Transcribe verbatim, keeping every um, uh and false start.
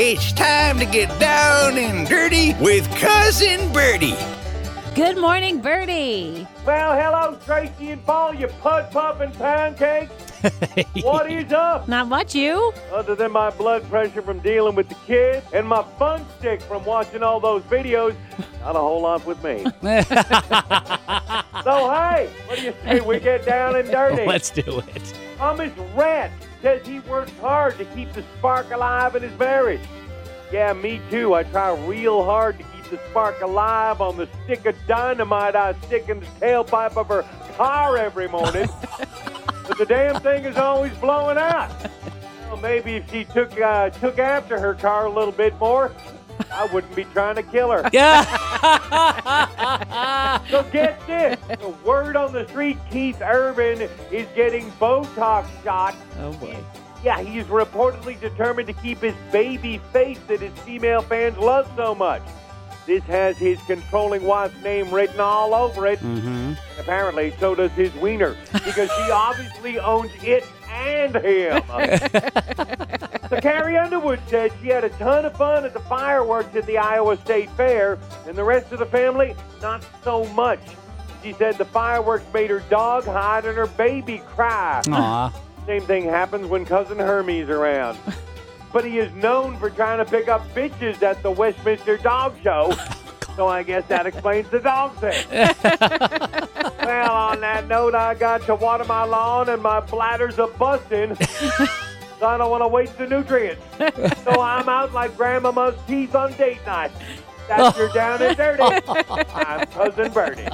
It's time to get down and dirty with Cousin Bertie. Good morning, Bertie. Well, hello, Traci and Paul, you pud puffin' pancakes. What is up? Not much, you. Other than my blood pressure from dealing with the kids and my fun stick from watching all those videos, not a whole lot with me. So, hey, what do you say we get down and dirty? Let's do it. Thomas Rhett says he works hard to keep the spark alive in his marriage. Yeah, me too. I try real hard to keep the spark alive on the stick of dynamite I stick in the tailpipe of her car every morning. But the damn thing is always blowing out. Well, maybe if she took uh, took after her car a little bit more, I wouldn't be trying to kill her. So get this. The word on the street, Keith Urban is getting Botox shot. Oh, boy. Yeah, he's reportedly determined to keep his baby face that his female fans love so much. This has his controlling wife's name written all over it. Mm-hmm. Apparently, so does his wiener, because she obviously owns it and him. So Carrie Underwood said she had a ton of fun at the fireworks at the Iowa State Fair, and the rest of the family, not so much. She said the fireworks made her dog hide and her baby cry. Aww. Same thing happens when Cousin Hermes around. But he is known for trying to pick up bitches at the Westminster Dog Show. So I guess that explains the dog thing. Well, on that note, I got to water my lawn and my bladders are busting. So I don't want to waste the nutrients. So I'm out like Grandmama's teeth on date night. That's your down and dirty. I'm Cousin Bertie.